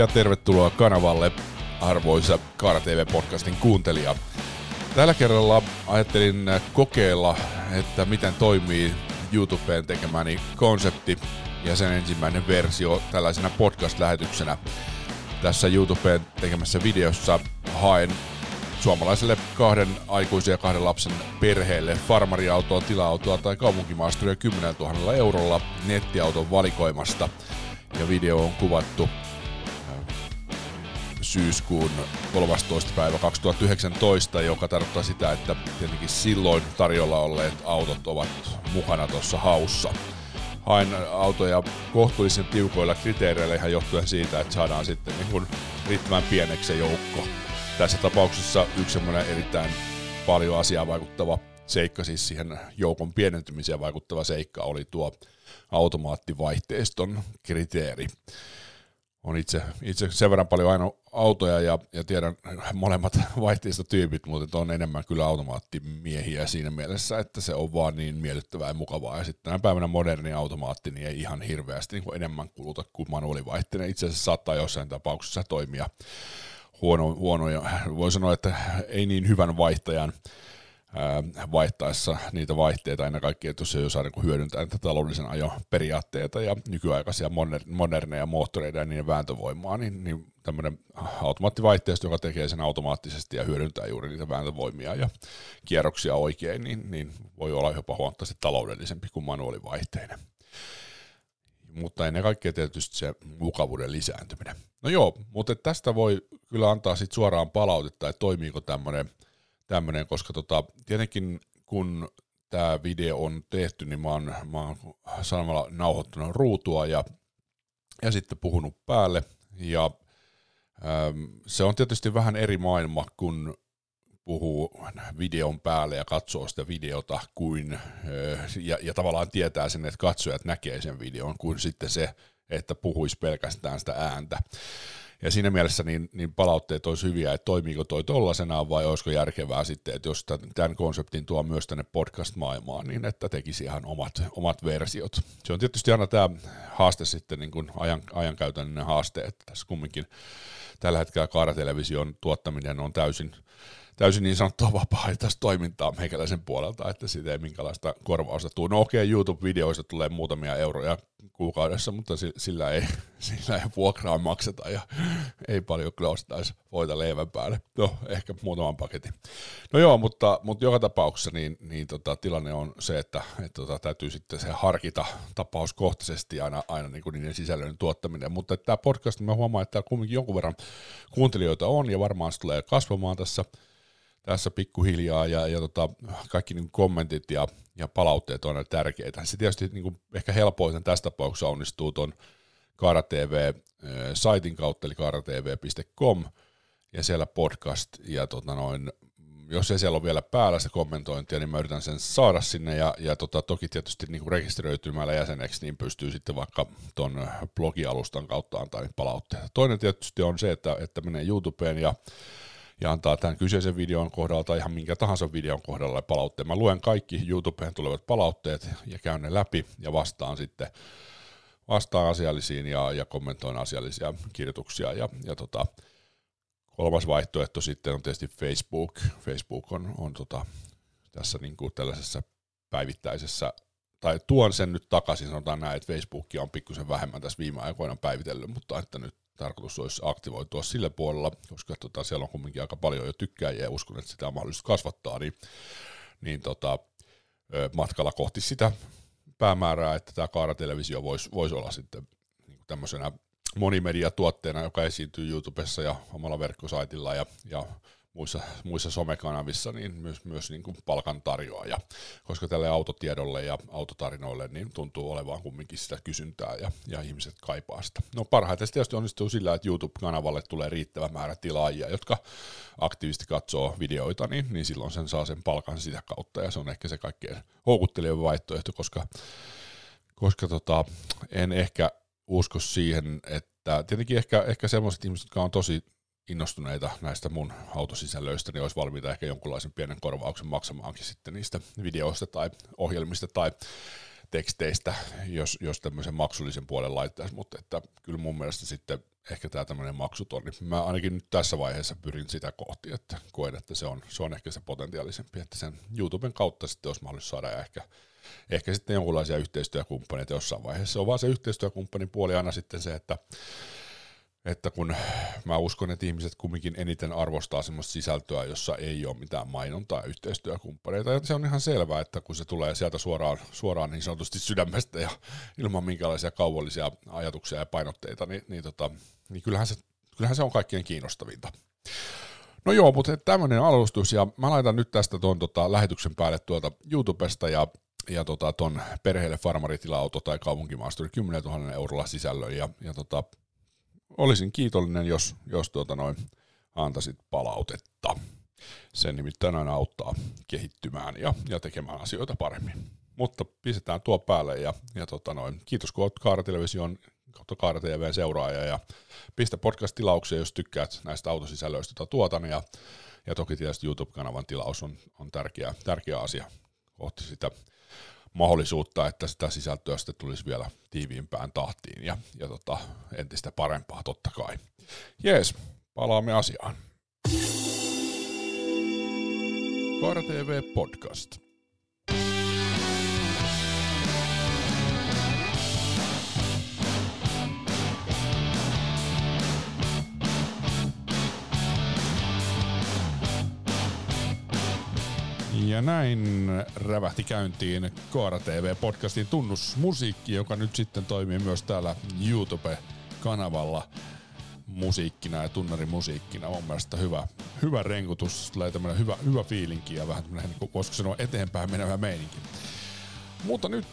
ja tervetuloa kanavalle, arvoisa Kaara TV-podcastin kuuntelija. Tällä kerralla ajattelin kokeilla, että miten toimii YouTubeen tekemäni konsepti ja sen ensimmäinen versio tällaisena podcast-lähetyksenä. Tässä YouTubeen tekemässä videossa haen suomalaiselle kahden aikuisen ja kahden lapsen perheelle farmariautoa, tila-autoa tai kaupunkimaasturia 10 000 eurolla nettiauton valikoimasta. Ja video on kuvattu syyskuun 13. päivä 2019, joka tarkoittaa sitä, että tietenkin silloin tarjolla olleet autot ovat mukana tuossa haussa. Haen autoja kohtuullisen tiukoilla kriteereillä ihan johtuen siitä, että saadaan sitten niin kuin riittävän pieneksi se joukko. Tässä tapauksessa yksi semmoinen erittäin paljon asiaan vaikuttava seikka, siis siihen joukon pienentymiseen vaikuttava seikka, oli tuo automaattivaihteiston kriteeri. On itse sen verran paljon aina autoja ja tiedän molemmat vaihtiistotyypit, mutta on enemmän kyllä automaattimiehiä siinä mielessä, että se on vaan niin miellyttävää ja mukavaa. Ja sitten tänä päivänä moderni automaatti niin ei ihan hirveästi niin enemmän kuluta kuin manuaalivaihteinen. Itse asiassa saattaa jossain tapauksessa toimia huonoja. Voi sanoa, että ei niin hyvän vaihtajan vaihtaessa niitä vaihteita ennen kaikkea, että jos saa hyödyntää taloudellisen ajon periaatteita ja nykyaikaisia moderneja moottoreita ja niiden vääntövoimaa, niin tämmöinen automaattivaihteisto, joka tekee sen automaattisesti ja hyödyntää juuri niitä vääntövoimia ja kierroksia oikein, niin voi olla jopa huomattavasti taloudellisempi kuin manuaalivaihteinen. Mutta ennen kaikkea tietysti se mukavuuden lisääntyminen. No joo, mutta tästä voi kyllä antaa sit suoraan palautetta, että toimiiko tämmöinen, koska tietenkin kun tämä video on tehty, niin mä oon sanomalla nauhoittanut ruutua ja sitten puhunut päälle. Ja se on tietysti vähän eri maailma, kun puhuu videon päälle ja katsoo sitä videota, ja tavallaan tietää sen, että katsojat näkee sen videon, kuin sitten se, että puhuisi pelkästään sitä ääntä. Ja siinä mielessä niin palautteet olisi hyviä, että toimiiko toi tollasenaan vai olisiko järkevää sitten, että jos tämän konseptin tuo myös tänne podcast-maailmaan, niin että tekisi ihan omat versiot. Se on tietysti aina tämä haaste sitten niin kuin ajankäytännön haaste, että tässä kumminkin tällä hetkellä kaaratelevision tuottaminen on täysin niin sanottua vapaaehtoista toimintaa meikäläisen puolelta, että siitä ei minkälaista korvausta tule. No okei, YouTube-videoista tulee muutamia euroja kuukaudessa, mutta sillä ei vuokraa makseta ja ei paljon kyllä ostaisi voita leivän päälle. No, ehkä muutaman paketin. No joo, mutta joka tapauksessa niin tilanne on se, että täytyy sitten se harkita tapauskohtaisesti aina niin kuin niiden sisällön tuottaminen. Mutta tämä podcast, mä huomaan, että täällä kumminkin jonkun verran kuuntelijoita on ja varmaan se tulee kasvamaan tässä pikkuhiljaa ja kaikki niin kommentit ja palautteet on tärkeitä. Se tietysti niin ehkä helpoiten tässä tapauksessa onnistuu tuon Kaara TV-saitin kautta, eli kaaratv.com, ja siellä podcast, ja jos ei siellä ole vielä päällä sitä kommentointia, niin mä yritän sen saada sinne, ja toki tietysti niin kuin rekisteröitymällä jäseneksi, niin pystyy sitten vaikka ton blogialustan kautta antaa niitä palautteita. Toinen tietysti on se, että menee YouTubeen ja antaa tämän kyseisen videon kohdalla tai ihan minkä tahansa videon kohdalla palautteen. Mä luen kaikki YouTubeen tulevat palautteet ja käyn ne läpi ja vastaan sitten asiallisiin ja kommentoin asiallisia kirjoituksia. Ja kolmas vaihtoehto sitten on tietysti Facebook. Facebook on tässä niin kuin tällaisessa päivittäisessä, tai tuon sen nyt takaisin, sanotaan näin, että Facebookia on pikkusen vähemmän tässä viime aikoina päivitellyt, mutta että nyt tarkoitus olisi aktivoitua sillä puolella, koska siellä on kumminkin aika paljon jo tykkääjiä ja uskon, että sitä on mahdollista kasvattaa, niin matkalla kohti sitä päämäärää, että tämä Kaara-televisio voisi olla sitten niin tämmöisenä monimediatuotteena, joka esiintyy YouTubessa ja omalla verkkosaitilla ja muissa somekanavissa, niin myös niin kuin palkantarjoaja, koska tälle autotiedolle ja autotarinoille niin tuntuu olevan kumminkin sitä kysyntää ja ihmiset kaipaa sitä. No parhaiten tietysti onnistuu sillä, että YouTube-kanavalle tulee riittävä määrä tilaajia, jotka aktiivisesti katsoo videoita, niin silloin sen saa sen palkan sitä kautta, ja se on ehkä se kaikkein houkutteleva vaihtoehto, koska en ehkä usko siihen, että tietenkin ehkä sellaiset ihmiset, jotka on tosi innostuneita näistä mun autosisällöistä, niin olisi valmiita ehkä jonkunlaisen pienen korvauksen maksamaankin sitten niistä videoista tai ohjelmista tai teksteistä, jos tämmöisen maksullisen puolen laittaisi, mutta että kyllä mun mielestä sitten ehkä tämä tämmöinen maksuton, niin mä ainakin nyt tässä vaiheessa pyrin sitä kohti, että koen, että se on ehkä se potentiaalisempi, että sen YouTuben kautta sitten olisi mahdollista saada ehkä sitten jonkinlaisia yhteistyökumppaneita jossain vaiheessa. Se on vaan se yhteistyökumppanin puoli aina sitten se, että kun mä uskon, että ihmiset kumminkin eniten arvostaa semmoista sisältöä, jossa ei ole mitään mainontaa yhteistyökumppaneita, ja se on ihan selvää, että kun se tulee sieltä suoraan niin sanotusti sydämestä ja ilman minkälaisia kaupallisia ajatuksia ja painotteita, niin kyllähän se on kaikkien kiinnostavinta. No joo, mutta tämmöinen alustus, ja mä laitan nyt tästä tuon lähetyksen päälle tuolta YouTubesta, ja ton perheelle farmaritila-auto tai kaupunkimaasturi 10 000 eurolla sisällön, ja olisin kiitollinen, jos antaisit palautetta. Se nimittäin aina auttaa kehittymään ja tekemään asioita paremmin. Mutta pistetään tuo päälle ja kiitos kun olet Kaara Television kautta Kaara TV:n seuraaja ja pistä podcast-tilauksia, jos tykkäät näistä autosisällöistä, joita tuotan ja toki tietysti YouTube-kanavan tilaus on tärkeä asia kohti sitä mahdollisuutta, että sitä sisältöä sitten tulisi vielä tiiviimpään tahtiin ja entistä parempaa totta kai. Jees, palaamme asiaan. Kaara TV Podcast. Ja näin rävähti käyntiin Kaara TV-podcastin tunnusmusiikki, joka nyt sitten toimii myös täällä YouTube-kanavalla musiikkina ja tunnarimusiikkina. On mielestä hyvä renkutus, tulee tämmönen hyvä fiilinki ja vähän tämmönen, voisiko sanoa, eteenpäin menevä meininki. Mutta nyt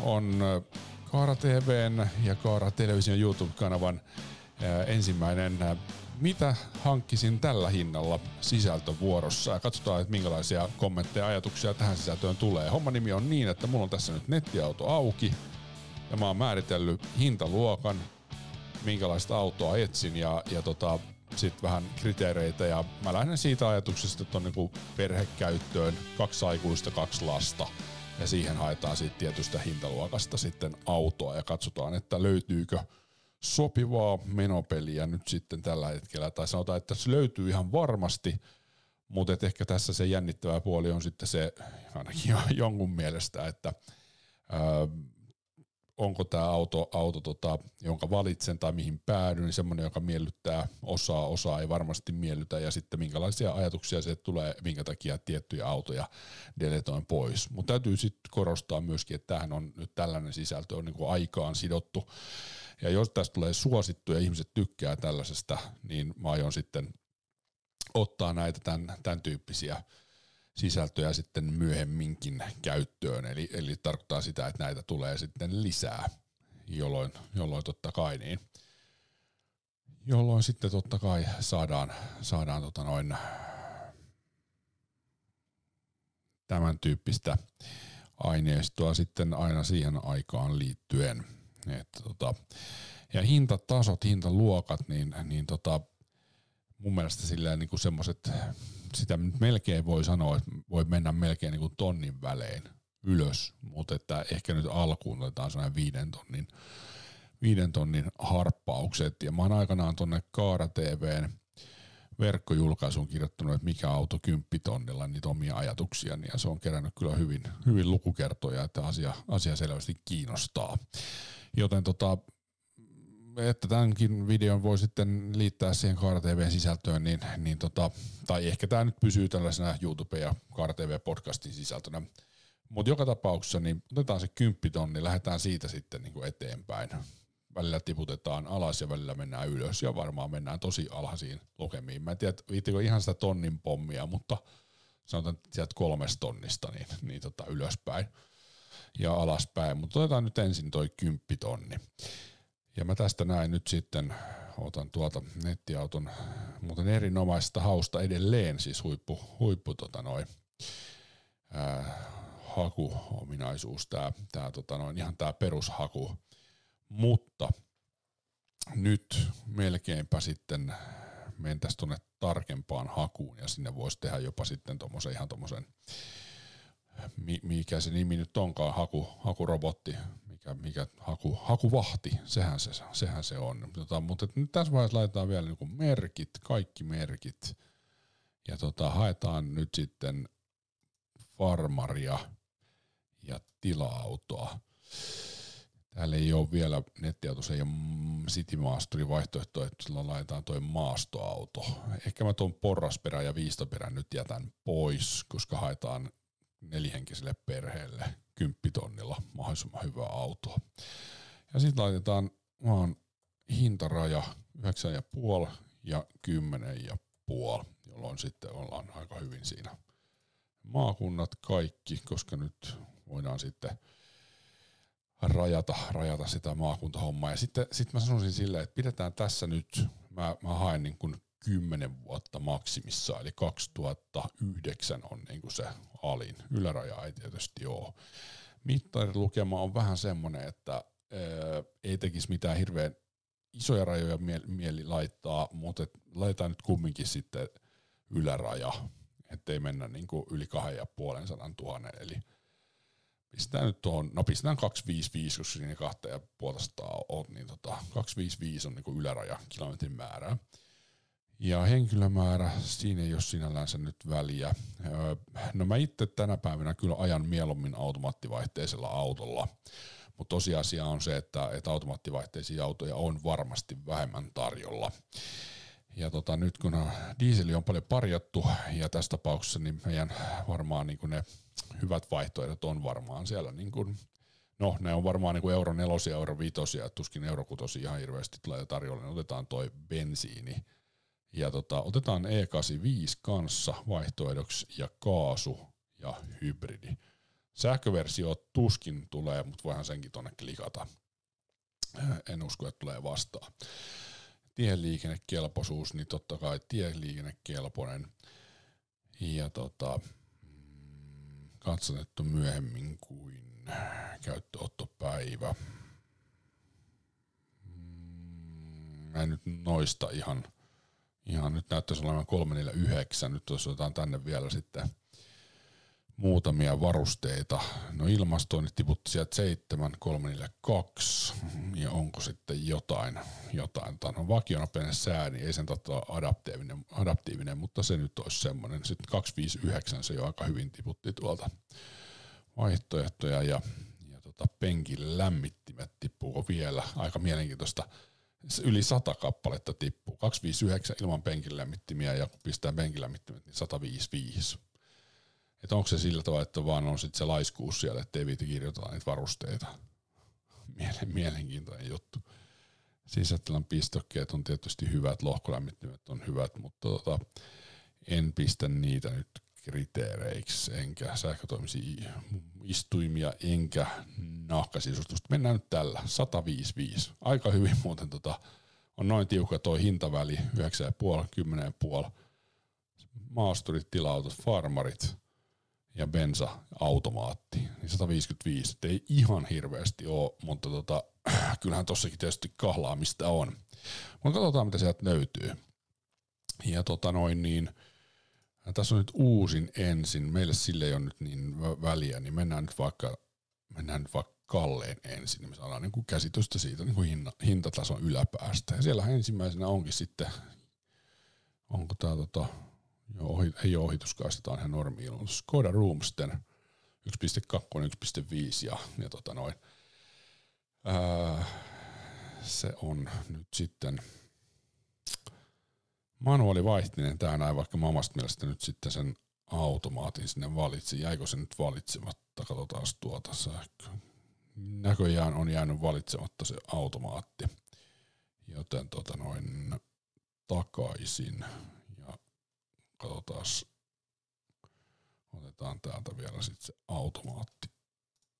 on Kaara TVn ja Kaara Television YouTube-kanavan ensimmäinen Mitä hankkisin tällä hinnalla sisältövuorossa? Ja katsotaan, että minkälaisia kommentteja ja ajatuksia tähän sisältöön tulee. Homman nimi on niin, että mulla on tässä nyt nettiauto auki ja mä oon määritellyt hintaluokan, minkälaista autoa etsin ja sit vähän kriteereitä. Ja mä lähden siitä ajatuksesta, että on niinku perhekäyttöön 2 aikuista, 2 lasta. Ja siihen haetaan siitä tietystä hintaluokasta sitten autoa ja katsotaan, että löytyykö sopivaa menopeliä nyt sitten tällä hetkellä, tai sanotaan, että se löytyy ihan varmasti, mutta ehkä tässä se jännittävä puoli on sitten se, ainakin jonkun mielestä, että onko tämä auto, jonka valitsen tai mihin päädyin, semmoinen, joka miellyttää osaa ei varmasti miellytä, ja sitten minkälaisia ajatuksia se tulee, minkä takia tiettyjä autoja deletoin pois. Mutta täytyy sitten korostaa myöskin, että tämähän on nyt tällainen sisältö, on niin kuin aikaan sidottu. Ja jos tästä tulee suosittu ja ihmiset tykkää tällaisesta, niin mä aion sitten ottaa näitä tämän tyyppisiä sisältöjä sitten myöhemminkin käyttöön. Eli tarkoittaa sitä, että näitä tulee sitten lisää, jolloin totta kai niin. Jolloin sitten totta kai saadaan tämän tyyppistä aineistoa sitten aina siihen aikaan liittyen. Ja hintatasot, hintaluokat, niin mun mielestä silleen niin kuin semmoset, sitä melkein voi sanoa, että voi mennä melkein niin kuin tonnin välein ylös, mutta että ehkä nyt alkuun otetaan sellainen 5 tonnin harppaukset, ja mä oon aikanaan tonne Kaara TV:n verkkojulkaisuun kirjoittanut, että mikä auto 10 000 €lla niitä omia ajatuksiani, ja se on kerännyt kyllä hyvin lukukertoja, että asia selvästi kiinnostaa. Joten että tämänkin videon voi sitten liittää siihen Kaara TV:n sisältöön, niin tai ehkä tämä nyt pysyy tällaisena YouTube- ja Kaara TV-podcastin sisältönä. Mutta joka tapauksessa niin otetaan se 10 000 €, lähdetään siitä sitten niin kuin eteenpäin. Välillä tiputetaan alas ja välillä mennään ylös ja varmaan mennään tosi alhaisiin lukemiin. Mä en tiedä, viittikö ihan sitä tonnin pommia, mutta sanotaan sieltä 3 tonnista niin ylöspäin ja alaspäin, mutta otetaan nyt ensin toi 10 000 €. Ja mä tästä näin nyt sitten, otan tuolta nettiauton, muuten erinomaisesta hausta edelleen, siis hakuominaisuus, tää ihan tää perushaku, mutta nyt melkeinpä sitten mentäisiin tuonne tarkempaan hakuun ja sinne voisi tehdä jopa sitten tommosen mikä se nimi nyt onkaan, hakurobotti, mikä hakuvahti, sehän se on. Mutta nyt tässä vaiheessa laitetaan vielä niin kuin merkit, kaikki merkit, ja haetaan nyt sitten farmaria ja tila-autoa. Täällä ei ole vielä nettiautossa ja City Masterin vaihtoehto, että silloin laitetaan toi maastoauto. Ehkä mä tuon porrasperän ja viistoperän nyt jätän pois, koska haetaan nelihenkiselle perheelle 10 000 mahdollisimman hyvää autoa. Ja sitten laitetaan vaan hintaraja 9,5 ja 10,5, jolloin sitten ollaan aika hyvin siinä. Maakunnat kaikki, koska nyt voidaan sitten rajata sitä maakuntahommaa. Ja sitten mä sanoisin silleen, että pidetään tässä nyt, mä haen niin kuin 10 vuotta maksimissa, eli 2009 on niin kuin se alin. Yläraja ei tietysti ole. Mittarilukema on vähän semmoinen, että ei tekisi mitään hirveän isoja rajoja mieli laittaa, mutta laitetaan nyt kumminkin sitten yläraja, ettei mennä niin kuin yli 250,000, eli pistetään nyt tuohon, no pistetään 255, jos siinä 250 on, niin 255 on niin kuin yläraja kilometrin määrää. Ja henkilömäärä, siinä ei ole sinällänsä nyt väliä. No mä itse tänä päivänä kyllä ajan mieluummin automaattivaihteisella autolla, mutta tosiasia on se, että automaattivaihteisia autoja on varmasti vähemmän tarjolla. Ja nyt kun dieseli on paljon parjattu, ja tässä tapauksessa niin meidän varmaan niin kuin ne hyvät vaihtoehdot on varmaan siellä, niin kuin, no ne on varmaan niin kuin euro 4, euro 5, tuskin euro 6 ihan hirveästi tulee tarjolle, otetaan toi bensiini. Ja otetaan E85 kanssa vaihtoehdoksi ja kaasu ja hybridi. Sähköversio tuskin tulee, mutta voihan senkin tuonne klikata. En usko, että tulee vastaan. Tieliikennekelpoisuus, niin totta kai tieliikennekelpoinen. Ja katsottu myöhemmin kuin käyttöottopäivä. Mä en nyt noista ihan nyt näyttäisi olevan 349, nyt jos otetaan tänne vielä sitten muutamia varusteita. No ilmastoinnit tiputti sieltä 7,342, ja onko sitten jotain. No vakionopeinen sää, niin ei sen tautta ole adaptiivinen, mutta se nyt olisi semmoinen. Sitten 259 se jo aika hyvin tiputti tuolta vaihtoehtoja, ja penkin lämmittimet tippuuko vielä, aika mielenkiintoista. Yli 100 kappaletta tippuu. 259 ilman penkilämmittimiä ja kun pistää penkilämmittimet, niin 155. Et onko se sillä tavalla, että vaan on sit se laiskuus siellä, ettei viiti kirjoiteta niitä varusteita. Mielenkiintoinen juttu. Sisätilan pistokkeet on tietysti hyvät, lohkolämmittimet on hyvät, mutta en pistä niitä nyt kriteereiksi, enkä sähkötoimisia istuimia, enkä nahkasisustusta. Mennään nyt tällä, 155. Aika hyvin muuten on noin tiukka toi hintaväli, 9,5, 10,5. Maasturit, tila-autot, farmarit ja bensa-automaatti, niin 155. Ei ihan hirveästi ole, mutta kyllähän tossakin tietysti kahlaamista on. Mutta katsotaan, mitä sieltä löytyy. Ja ja tässä on nyt uusin ensin, meille sille ei ole nyt niin väliä, niin mennään nyt vaikka kalleen ensin, niin me saadaan niin kuin käsitystä siitä niin kuin hintatason yläpäästä. Ja siellä ensimmäisenä onkin sitten, onko tämä, ei ole ohituskaista, tämä on ihan normi-ilmoitus, Škoda Roomster 1.2, 1.5 ja se on nyt sitten manuaalivaihtinen tämä näin, vaikka mä omasta mielestä nyt sitten sen automaatin sinne valitsin. Jäikö se nyt valitsematta? Katsotaan sähkö. Näköjään on jäänyt valitsematta se automaatti. Joten takaisin. Ja katsotaan, otetaan täältä vielä sitten se automaatti,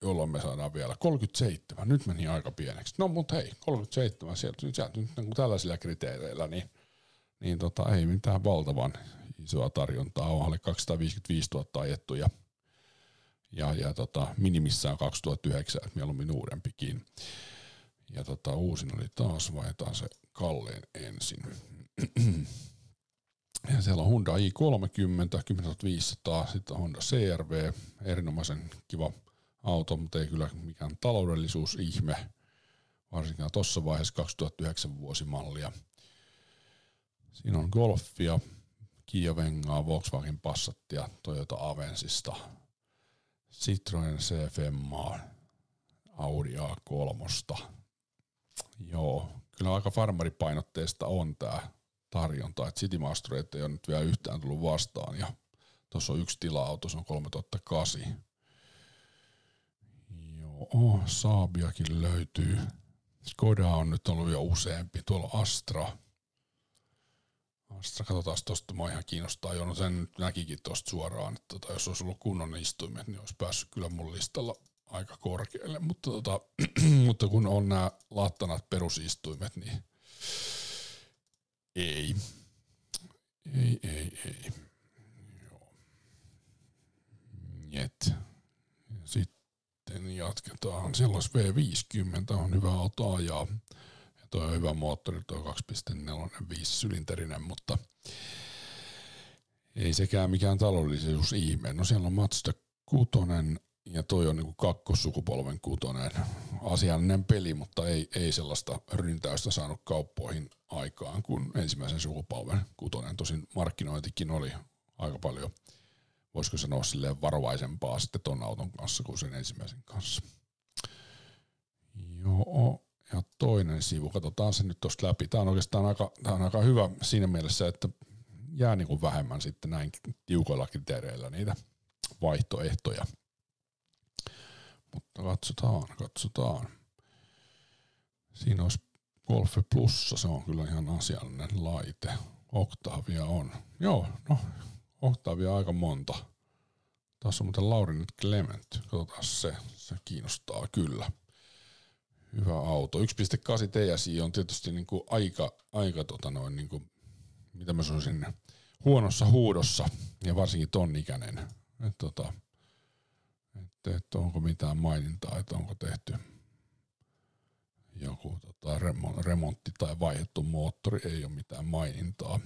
jolloin me saadaan vielä 37. Nyt meni aika pieneksi. No mut hei, 37 sieltä nyt tällaisilla kriteereillä, niin ei mitään valtavan isoa tarjontaa on, alle 255 000 ajettu ja minimissään 2009, että mieluummin uudempikin. Ja uusin oli taas, vaihtaa se kalleen ensin. Ja siellä on Honda i30, 10500, sitten Honda CR-V, erinomaisen kiva auto, mutta ei kyllä mikään taloudellisuusihme, varsinkaan tuossa vaiheessa 2009 vuosimallia. Siinä on Golfia, Kia Vengaa, Volkswagen Passattia, Toyota Avensista, Citroën C5, Audi A3. Joo, kyllä aika farmaripainotteista on tää tarjonta, että Citymastereita ei ole nyt vielä yhtään tullut vastaan, ja tuossa on yksi tila-auto, se on 3008. Joo, Saabiakin löytyy. Škoda on nyt ollut jo useampi, tuolla Astra. Astra, katsotaan tuosta, mua ihan kiinnostaa jo, no sen nyt näkikin tuosta suoraan, että jos olisi ollut kunnon istuimet, niin olisi päässyt kyllä mun listalla aika korkealle, mutta, mutta kun on nämä lattanat perusistuimet, niin ei. Joo. Jet. Sitten jatketaan. Siellä olisi V50, on hyvä auto ajaa. Ja toi on hyvä moottori, toi 2.4 5-sylinterinen, mutta ei sekään mikään taloudellisuus ihme. No siellä on Mazda 6 ja toi on niinku kakkosukupolven 6. Asiallinen peli, mutta ei sellaista ryntäystä saanut kauppoihin aikaan, kun ensimmäisen sukupolven 6. Tosin markkinointikin oli aika paljon, voisiko sanoa silleen varovaisempaa sitten ton auton kanssa kuin sen ensimmäisen kanssa. Joo, ja toinen sivu, katsotaan se nyt tosta läpi. Tää on oikeastaan aika hyvä siinä mielessä, että jää niinku vähemmän sitten näin tiukoilla kriteereillä niitä vaihtoehtoja. Mutta katsotaan. Siinä olisi Golf Plussa, se on kyllä ihan asiallinen laite. Octavia on. Joo, no Octavia aika monta. Tässä on muuten Laurin Clement, katsotaan se kiinnostaa kyllä. Hyvä auto. 1.8 TSI on tietysti niinku aika niinku, mitä mä sanoisin, huonossa huudossa ja varsinkin ton ikäinen. Että onko mitään mainintaa, että onko tehty joku remontti tai vaihdettu moottori, ei ole mitään mainintaa.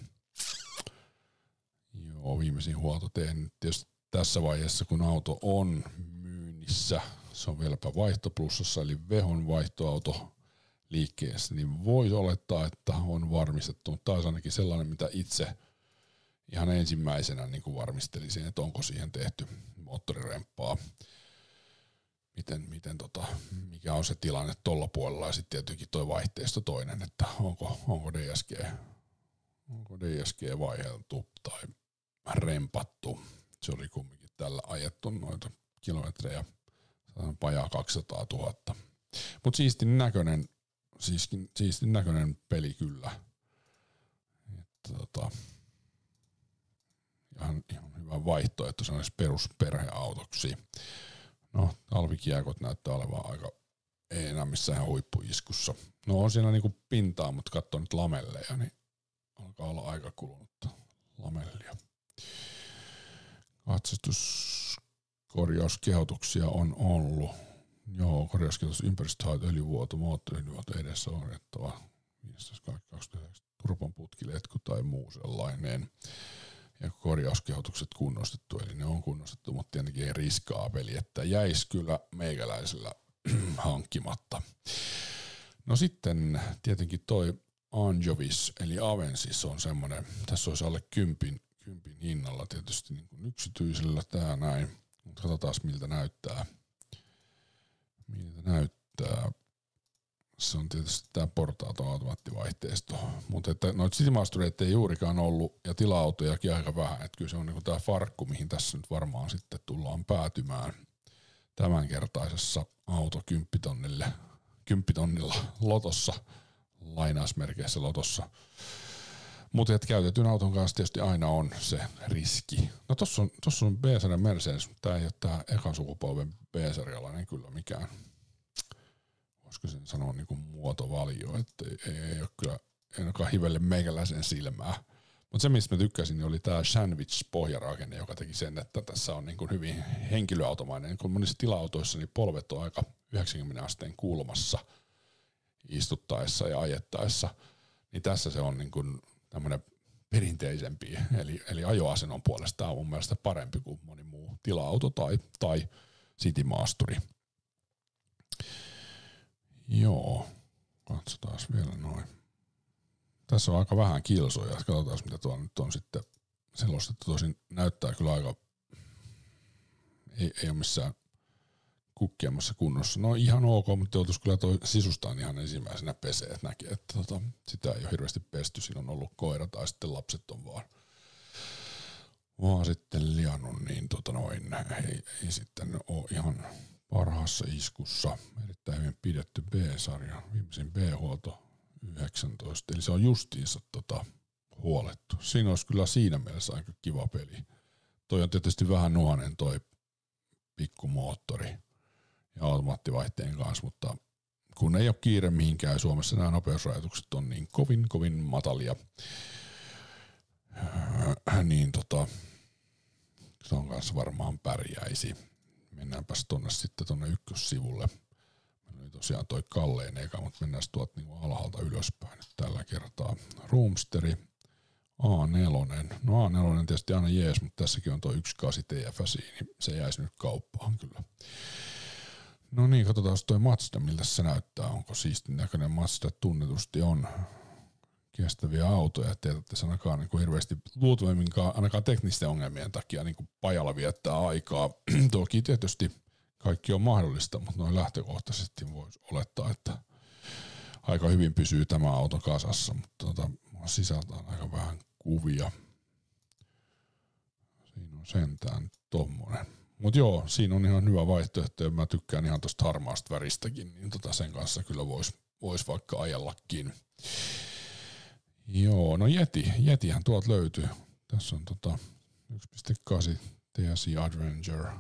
Joo, viimeisin huolto tehnyt tietysti tässä vaiheessa, kun auto on myynnissä, se on vieläpä vaihtoplussassa, eli Vehon vaihtoauto liikkeessä, niin voi olettaa, että on varmistettu, mutta taas ainakin sellainen, mitä itse ihan ensimmäisenä niin varmistelisin, että onko siihen tehty moottoriremppaa, mikä on se tilanne tuolla puolella, ja sitten tietenkin tuo vaihteisto toinen, että onko DSG vaiheltu tai rempattu. Se oli kumminkin tällä ajettu noita kilometrejä, pajaa 200 000. Mutta siistin näköinen peli kyllä. Että ihan hyvä vaihtoehto sellaisessa perusperheautoksi. No, talvikiekot näyttää olevan aika, ei enää missään huippuiskussa. No on siinä niinku pintaa, mutta katso nyt lamelleja, niin alkaa olla aika kulunutta lamellia. Katsastuskorjauskehotuksia on ollut. Joo, korjauskehotus, ympäristöhaitta, öljyvuoto, moottorivuoto edessä on otettava. 15.29. Turpan putkiletku tai muu sellainen. Ja korjauskehotukset kunnostettu, eli ne on kunnostettu, mutta tietenkin ei riskaa peli, että jäisi kyllä meikäläisellä hankkimatta. No sitten tietenkin toi Anjovis, eli Avensis on semmoinen, tässä olisi alle 10 hinnalla tietysti niin kuin yksityisellä tää näin, mutta katsotaan miltä näyttää. Se on tietysti tämä portaaton automaattivaihteisto, mutta että noita Citymastereita ei juurikaan ollut ja tila-autojakin aika vähän, että kyllä se on niinku tämä farkku, mihin tässä nyt varmaan sitten tullaan päätymään tämänkertaisessa auto 10 tonnilla lotossa, lainausmerkeissä lotossa. Mutta että käytetyn auton kanssa tietysti aina on se riski. No tossa on B-sarjan Mercedes, mutta tämä ei ole tämä eka sukupolven B-sarjalainen kyllä mikään. Koska sen sanoo niin kuin muotovalio, että ei ole kyllä ainakaan hivelle meikäläisen silmää. Mutta se, mistä mä tykkäsin, niin oli tämä sandwich-pohjarakenne, joka teki sen, että tässä on niin kuin hyvin henkilöautomainen. Kun monissa tila-autoissa niin polvet on aika 90 asteen kulmassa istuttaessa ja ajettaessa, niin tässä se on niin kuin tämmöinen perinteisempiä, eli ajoasennon puolestaan on mun mielestä parempi kuin moni muu tila-auto tai citymaasturi. Joo, katsotaan vielä noin. Tässä on aika vähän kilsoja, katsotaan mitä tuolla nyt on sitten selostettu. Tosin näyttää kyllä aika, ei ole missään kukkiamassa kunnossa. No ihan ok, mutta joutuisi kyllä toi sisustaan ihan ensimmäisenä pesee, että näki, että sitä ei ole hirveästi pesty. Siinä on ollut koira tai sitten lapset on vaan sitten lianut, niin ei sitten ole ihan parhaassa iskussa. Erittäin hyvin pidetty B-sarja, viimeisin B-huolto 19, eli se on justiinsa huolettu. Siinä olisi kyllä siinä mielessä aika kiva peli. Toi on tietysti vähän nuhanen toi pikkumoottori ja automaattivaihteen kanssa, mutta kun ei ole kiire mihinkään, Suomessa nämä nopeusrajoitukset on niin kovin matalia, niin se on kanssa varmaan pärjäisi. Mennäänpäs tuonne sitten tuonne ykkössivulle. Meillä oli tosiaan toi kallein eka, mutta mennään tuolta niinku alhaalta ylöspäin nyt tällä kertaa. Roomsteri, A4. No A4 tietysti aina jees, mutta tässäkin on tuo 1.8 TFSI, niin se jäisi nyt kauppaan kyllä. No niin, katsotaan tuo Mazda, miltä se näyttää. Onko siistin näköinen Mazda? Tunnetusti on kestäviä autoja, ettei tarvitse ainakaan niin hirveästi luultavimminkaan, ainakaan teknisten ongelmien takia niin pajalla viettää aikaa. Toki tietysti kaikki on mahdollista, mutta noin lähtökohtaisesti voisi olettaa, että aika hyvin pysyy tämä auto kasassa, mutta sisältää aika vähän kuvia. Siinä on sentään tommonen. Mutta joo, siinä on ihan hyvä vaihtoehto ja mä tykkään ihan tosta harmaasta väristäkin, niin sen kanssa kyllä voisi vaikka ajellakin. Joo, no Yetihän tuolta löytyy. Tässä on 1.8 TSI Adventure.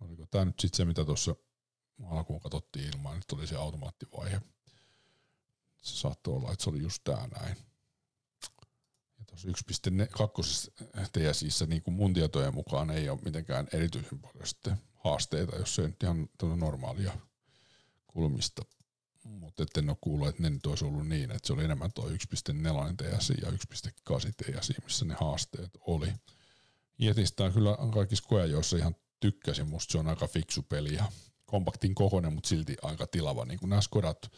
Oliko tää nyt sitten se, mitä tuossa alkuun katsottiin ilman, nyt oli se automaattivaihe. Se saattoi olla, että se oli just tää näin. Ja tuossa 1.2 TSIssä niin kuin mun tietojen mukaan ei ole mitenkään erityisen paljon sitten haasteita, jos ei nyt ihan normaalia kulmista. Mutta etten ole kuullut, että ne nyt olisi ollut niin, että se oli enemmän tuo 1.4 TSI ja 1.8 TSI, missä ne haasteet oli. Jetistä on kyllä kaikissa koeajoissa ihan tykkäsin, musta se on aika fiksu peli ja kompaktin kokoinen, mutta silti aika tilava, niin kuin nämä Škodat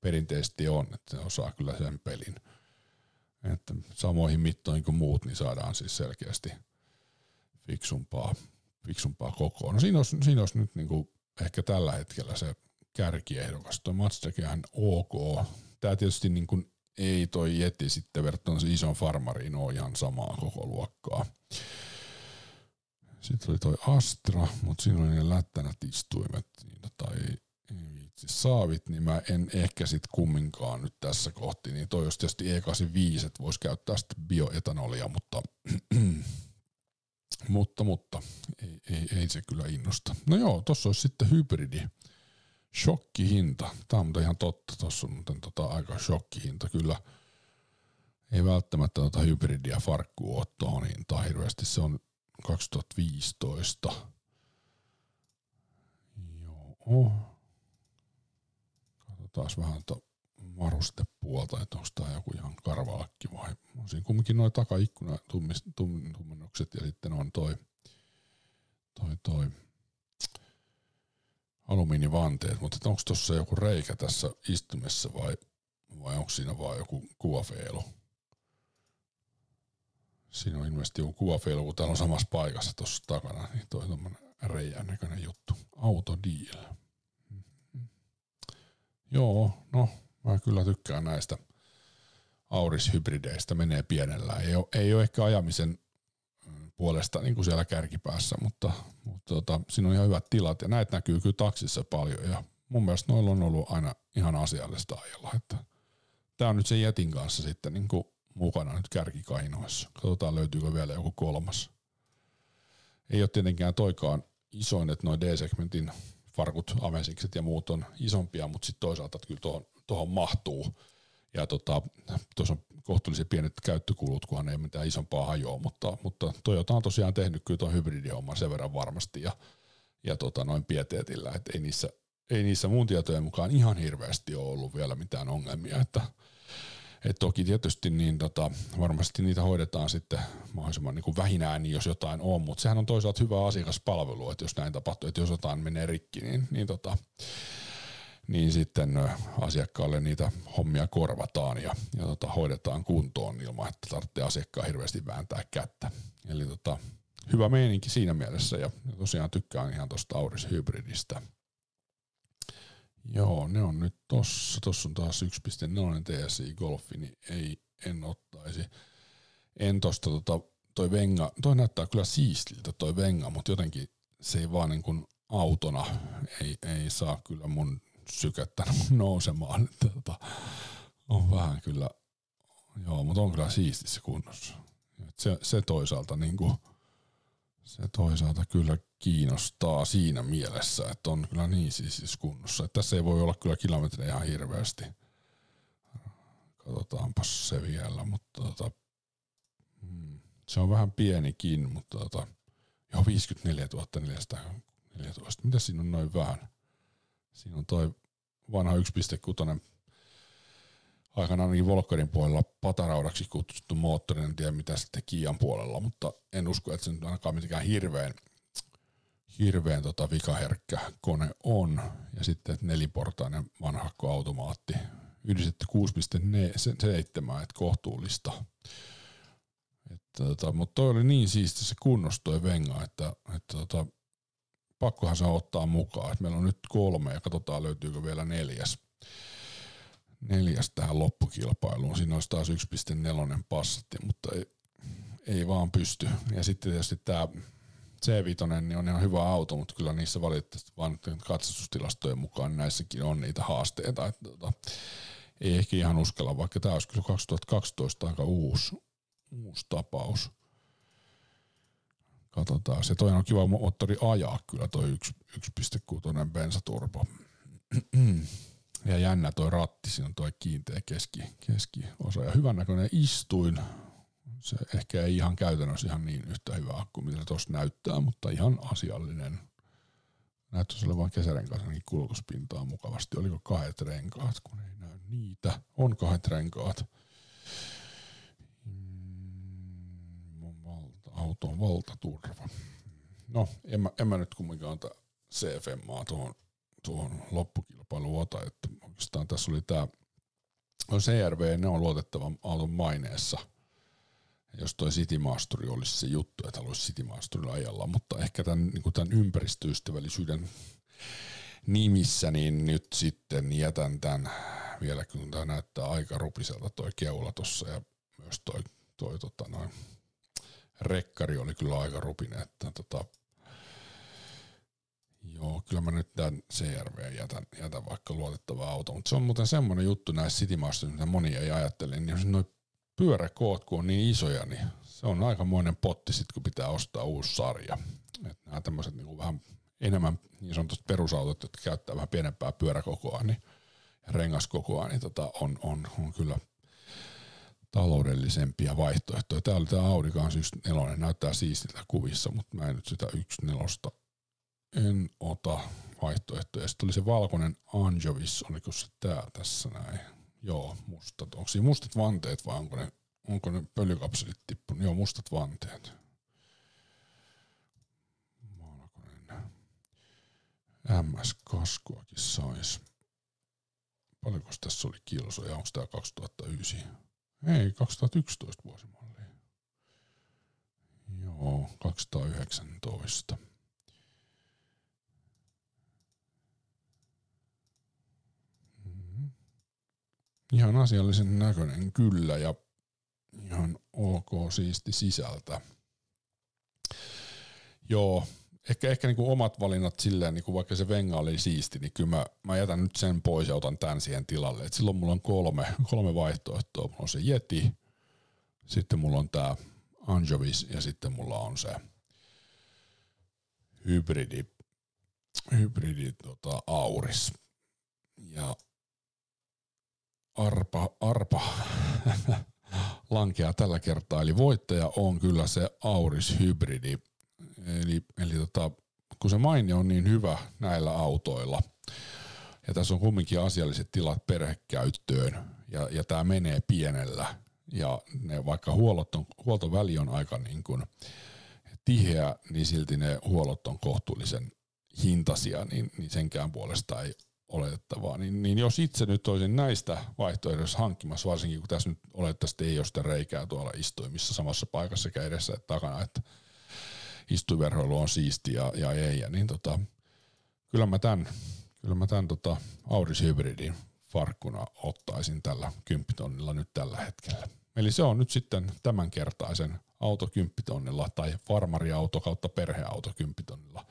perinteisesti on, että ne osaa kyllä sen pelin. Että samoihin mittoihin kuin muut, niin saadaan siis selkeästi fiksumpaa kokoa. No siinä olisi nyt niin kuin ehkä tällä hetkellä se kärkiehdokas. Tuo Mazdakin on ok. Tämä tietysti niin kuin ei toi Yeti sitten verrattuna ison farmariin ole ihan samaa koko luokkaa. Sitten oli toi Astra, mutta siinä oli ne lättänät istuimet tai saavit, niin mä en ehkä sit kumminkaan nyt tässä kohti. Niin toi olisi tietysti E85, että voisi käyttää sitten bioetanolia, mutta ei se kyllä innosta. No joo, tossa olisi sitten hybridi. Shokkihinta. Tämä on muuten ihan totta. Tuossa on muuten aika shokkihinta. Kyllä ei välttämättä hybridiä farkkuu ole tuohon hintaan hirveästi. Se on 2015. Joo. Katsotaan vähän varustepuolta, että onko tämä joku ihan karvalakki vai. On siinä kumminkin noin takaikkuna tummennukset ja sitten on toi alumiinivanteet, mutta onko tuossa joku reikä tässä istumessa vai onko siinä vaan joku kuvafeilu? Siinä on ilmeisesti joku kuvafeilu, kun täällä on samassa paikassa tuossa takana, niin toi tommonen reijän näköinen juttu. Autodeal. Joo, no mä kyllä tykkään näistä Auris-hybrideistä, menee pienellä. Ei ole ehkä ajamisen puolesta niin kuin siellä kärkipäässä, mutta siinä on ihan hyvät tilat ja näitä näkyy kyllä taksissa paljon ja mun mielestä noilla on ollut aina ihan asiallista ajalla, että tää on nyt se Yetin kanssa sitten niin kuin mukana nyt kärkikainoissa. Katsotaan löytyykö vielä joku kolmas. Ei ole tietenkään toikaan isoin, että noi D-segmentin farkut, Avensikset ja muut on isompia, mutta sitten toisaalta kyllä tuohon mahtuu. Ja tuossa on kohtuullisen pienet käyttökulut, kunhan ei mitään isompaa hajoa, mutta Toyota on tosiaan tehnyt kyllä tuon hybridihomman sen verran varmasti ja noin pieteetillä, että ei niissä mun tietojen mukaan ihan hirveästi ole ollut vielä mitään ongelmia, että Et toki tietysti niin varmasti niitä hoidetaan sitten mahdollisimman niin kuin vähinään, niin jos jotain on, mutta sehän on toisaalta hyvä asiakaspalvelu, että jos näin tapahtuu, että jos jotain menee rikki, niin sitten asiakkaalle niitä hommia korvataan ja hoidetaan kuntoon ilman, että tarvitsee asiakkaan hirveästi vääntää kättä. Eli hyvä meininki siinä mielessä ja tosiaan tykkään ihan tuosta Auris hybridistä. Joo, ne on nyt tossa. Tossa on taas 1.4 TSI Golfi, niin en ottaisi. En tosta toi Venga, toi näyttää kyllä siistiltä toi Venga, mutta jotenkin se ei vaan niin kuin autona, ei saa kyllä mun sykättä nousemaan. On vähän kyllä, joo, mutta on kyllä siistissä kunnossa. Se toisaalta kyllä kiinnostaa siinä mielessä, että on kyllä niin siis kunnossa. Että tässä ei voi olla kyllä kilometriä ihan hirveästi. Katsotaanpas se vielä, mutta se on vähän pienikin, mutta jo 54 414. Mitä siinä on noin vähän? Siinä on toi vanha 1.6. Aikana ainakin Volkkarin puolella pataraudaksi kutsuttu moottori, en tiedä mitä sitten Kian puolella, mutta en usko, että se nyt ainakaan mitenkään hirveän vikaherkkä kone on. Ja sitten neliportainen vanhakko automaatti, yhdistetty 6.7, että kohtuullista. Mutta toi oli niin siisti se kunnos toi Venga, että pakkohan se ottaa mukaan. Et meillä on nyt 3 ja katsotaan löytyykö vielä neljäs tähän loppukilpailuun. Siinä olisi taas 1.4 Passatti, mutta ei vaan pysty. Ja sitten tietysti tämä C5 niin on ihan hyvä auto, mutta kyllä niissä valitettavasti vaan katsastustilastojen mukaan näissäkin on niitä haasteita. Ei ehkä ihan uskalla, vaikka tämä olisi 2012 aika uusi tapaus. Katsotaan. Se toinen on kiva moottori ajaa kyllä toi 1.6 bensaturbo. Ja jännä toi ratti, siinä on toi kiinteä keskiosa ja hyvännäköinen istuin. Se ehkä ei ihan käytännössä ihan niin yhtä hyvä kuin mitä se tuossa näyttää, mutta ihan asiallinen. Näyttäisi olevan kesärenkaat ainakin kulutuspintaa mukavasti. Oliko 2 renkaat, kun ei näy niitä. On 2 renkaat. Auto on valtaturva. No, en mä nyt kumminkaan anta CFM:aa tuohon loppukilpailuun ota, että oikeastaan tässä oli tämä CR-V, ne on luotettavan auton maineessa, jos toi Citymasturi olisi se juttu, että haluaisi Citymasturilla ajalla, mutta ehkä tämän ympäristöystävällisyyden nimissä, niin nyt sitten jätän tämän vielä, kun tämä näyttää aika rupiselta toi keula tuossa ja myös toi rekkari oli kyllä aika rupinen, että joo, kyllä mä nyt tämän CR-V jätän vaikka luotettava auto, mutta se on muuten semmoinen juttu näissä Citymasterissa, mitä moni ei ajattele, niin nuo pyöräkoot, kun on niin isoja, niin se on aikamoinen potti sitten, kun pitää ostaa uusi sarja. Että nämä tämmöiset niin vähän enemmän niin sanotusti perusautot, jotka käyttää vähän pienempää pyöräkokoa niin, ja rengaskokoa, niin on kyllä taloudellisempia vaihtoehtoja. Tää oli tämä Audi kanssa 1.4, näyttää siistiltä kuvissa, mutta mä en nyt sitä 1.4 en ota vaihtoehtoja. Sitten oli se valkoinen Anjovis, oliko se tää tässä näin? Joo, mustat. Onko siinä mustat vanteet vai onko ne pölykapselit tippunut? Joo, mustat vanteet. Valkoinen. MS-kaskuakin saisi. Paljonko tässä oli kilsoja? Onko tää 2009? Ei, 2011 vuosimallia. Joo, 219. Ihan asiallisen näköinen kyllä ja ihan ok siisti sisältä. Joo, ehkä niinku omat valinnat silleen, niinku vaikka se Venga oli siisti, niin kyllä mä jätän nyt sen pois ja otan tän siihen tilalle. Et silloin mulla on kolme vaihtoehtoa. Mulla on se Yeti, sitten mulla on tää Anjovis ja sitten mulla on se hybridi Auris. Ja Arpa lankeaa tällä kertaa, eli voittaja on kyllä se Auris hybridi. Eli kun se maine on niin hyvä näillä autoilla, ja tässä on kumminkin asialliset tilat perhekäyttöön, ja tämä menee pienellä ja ne, vaikka huoltoväli on aika niin kuin tiheä, niin silti ne huollot on kohtuullisen hintaisia, niin senkään puolesta ei oletettavaa. Niin jos itse nyt olisin näistä vaihtoehdoissa hankkimassa, varsinkin kun tässä nyt oletettavasti ei ole sitä reikää tuolla istuimissa samassa paikassa sekä edessä että takana, että istuiverhoilu on siistiä ja ei, niin kyllä mä tämän Auris-hybridin farkkuna ottaisin tällä 10 000 nyt tällä hetkellä. Eli se on nyt sitten tämänkertaisen auto 10 000 tai farmariauto kautta perheauto 10 000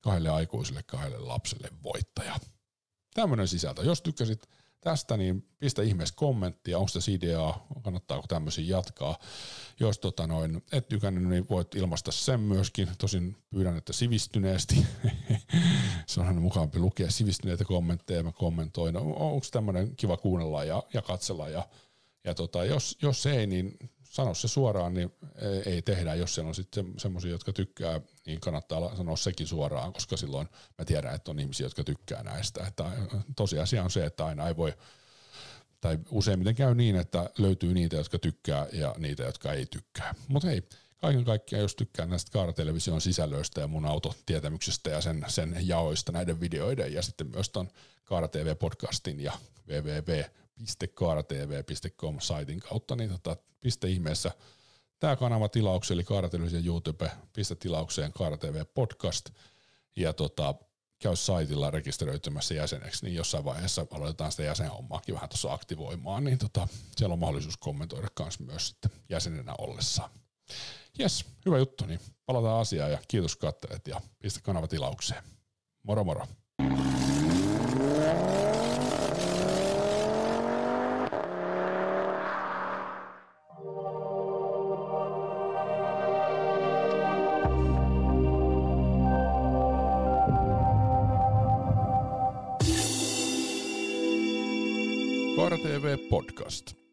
kahdelle aikuiselle, kahdelle lapselle voittaja. Tämmöinen sisältö. Jos tykkäsit tästä, niin pistä ihmeessä kommenttia, onko tässä ideaa, kannattaako tämmöisiä jatkaa. Jos et tykännyt, niin voit ilmaista sen myöskin. Tosin pyydän, että sivistyneesti. Se on aina mukavampi lukea sivistyneitä kommentteja, mä kommentoin. No, onko tämmöinen kiva kuunnella ja katsella. Jos ei, niin sano se suoraan, niin ei tehdä. Jos siellä on sitten semmoisia, jotka tykkää, niin kannattaa sanoa sekin suoraan, koska silloin mä tiedän, että on ihmisiä, jotka tykkää näistä. Että tosiasia on se, että aina ei voi, tai useimmiten käy niin, että löytyy niitä, jotka tykkää ja niitä, jotka ei tykkää. Mutta hei, kaiken kaikkiaan, jos tykkää näistä Kaara-television sisällöistä ja mun autotietämyksestä ja sen jaoista näiden videoiden ja sitten myös ton Kaara-tv-podcastin ja www.kaaratv.com saitin kautta, niin pistä ihmeessä tämä kanava tilaukseen, eli Kaara-television YouTube, pistä tilaukseen Kaara-tv podcast ja käy saitilla rekisteröitymässä jäseneksi, niin jossain vaiheessa aloitetaan sitä jäsenhommaakin vähän tuossa aktivoimaan, niin siellä on mahdollisuus kommentoida myös sitten jäsenenä ollessaan. Jes, hyvä juttu, niin palataan asiaan ja kiitos katselet ja pistä kanava tilaukseen. Moro moro! Kaara TV Podcast.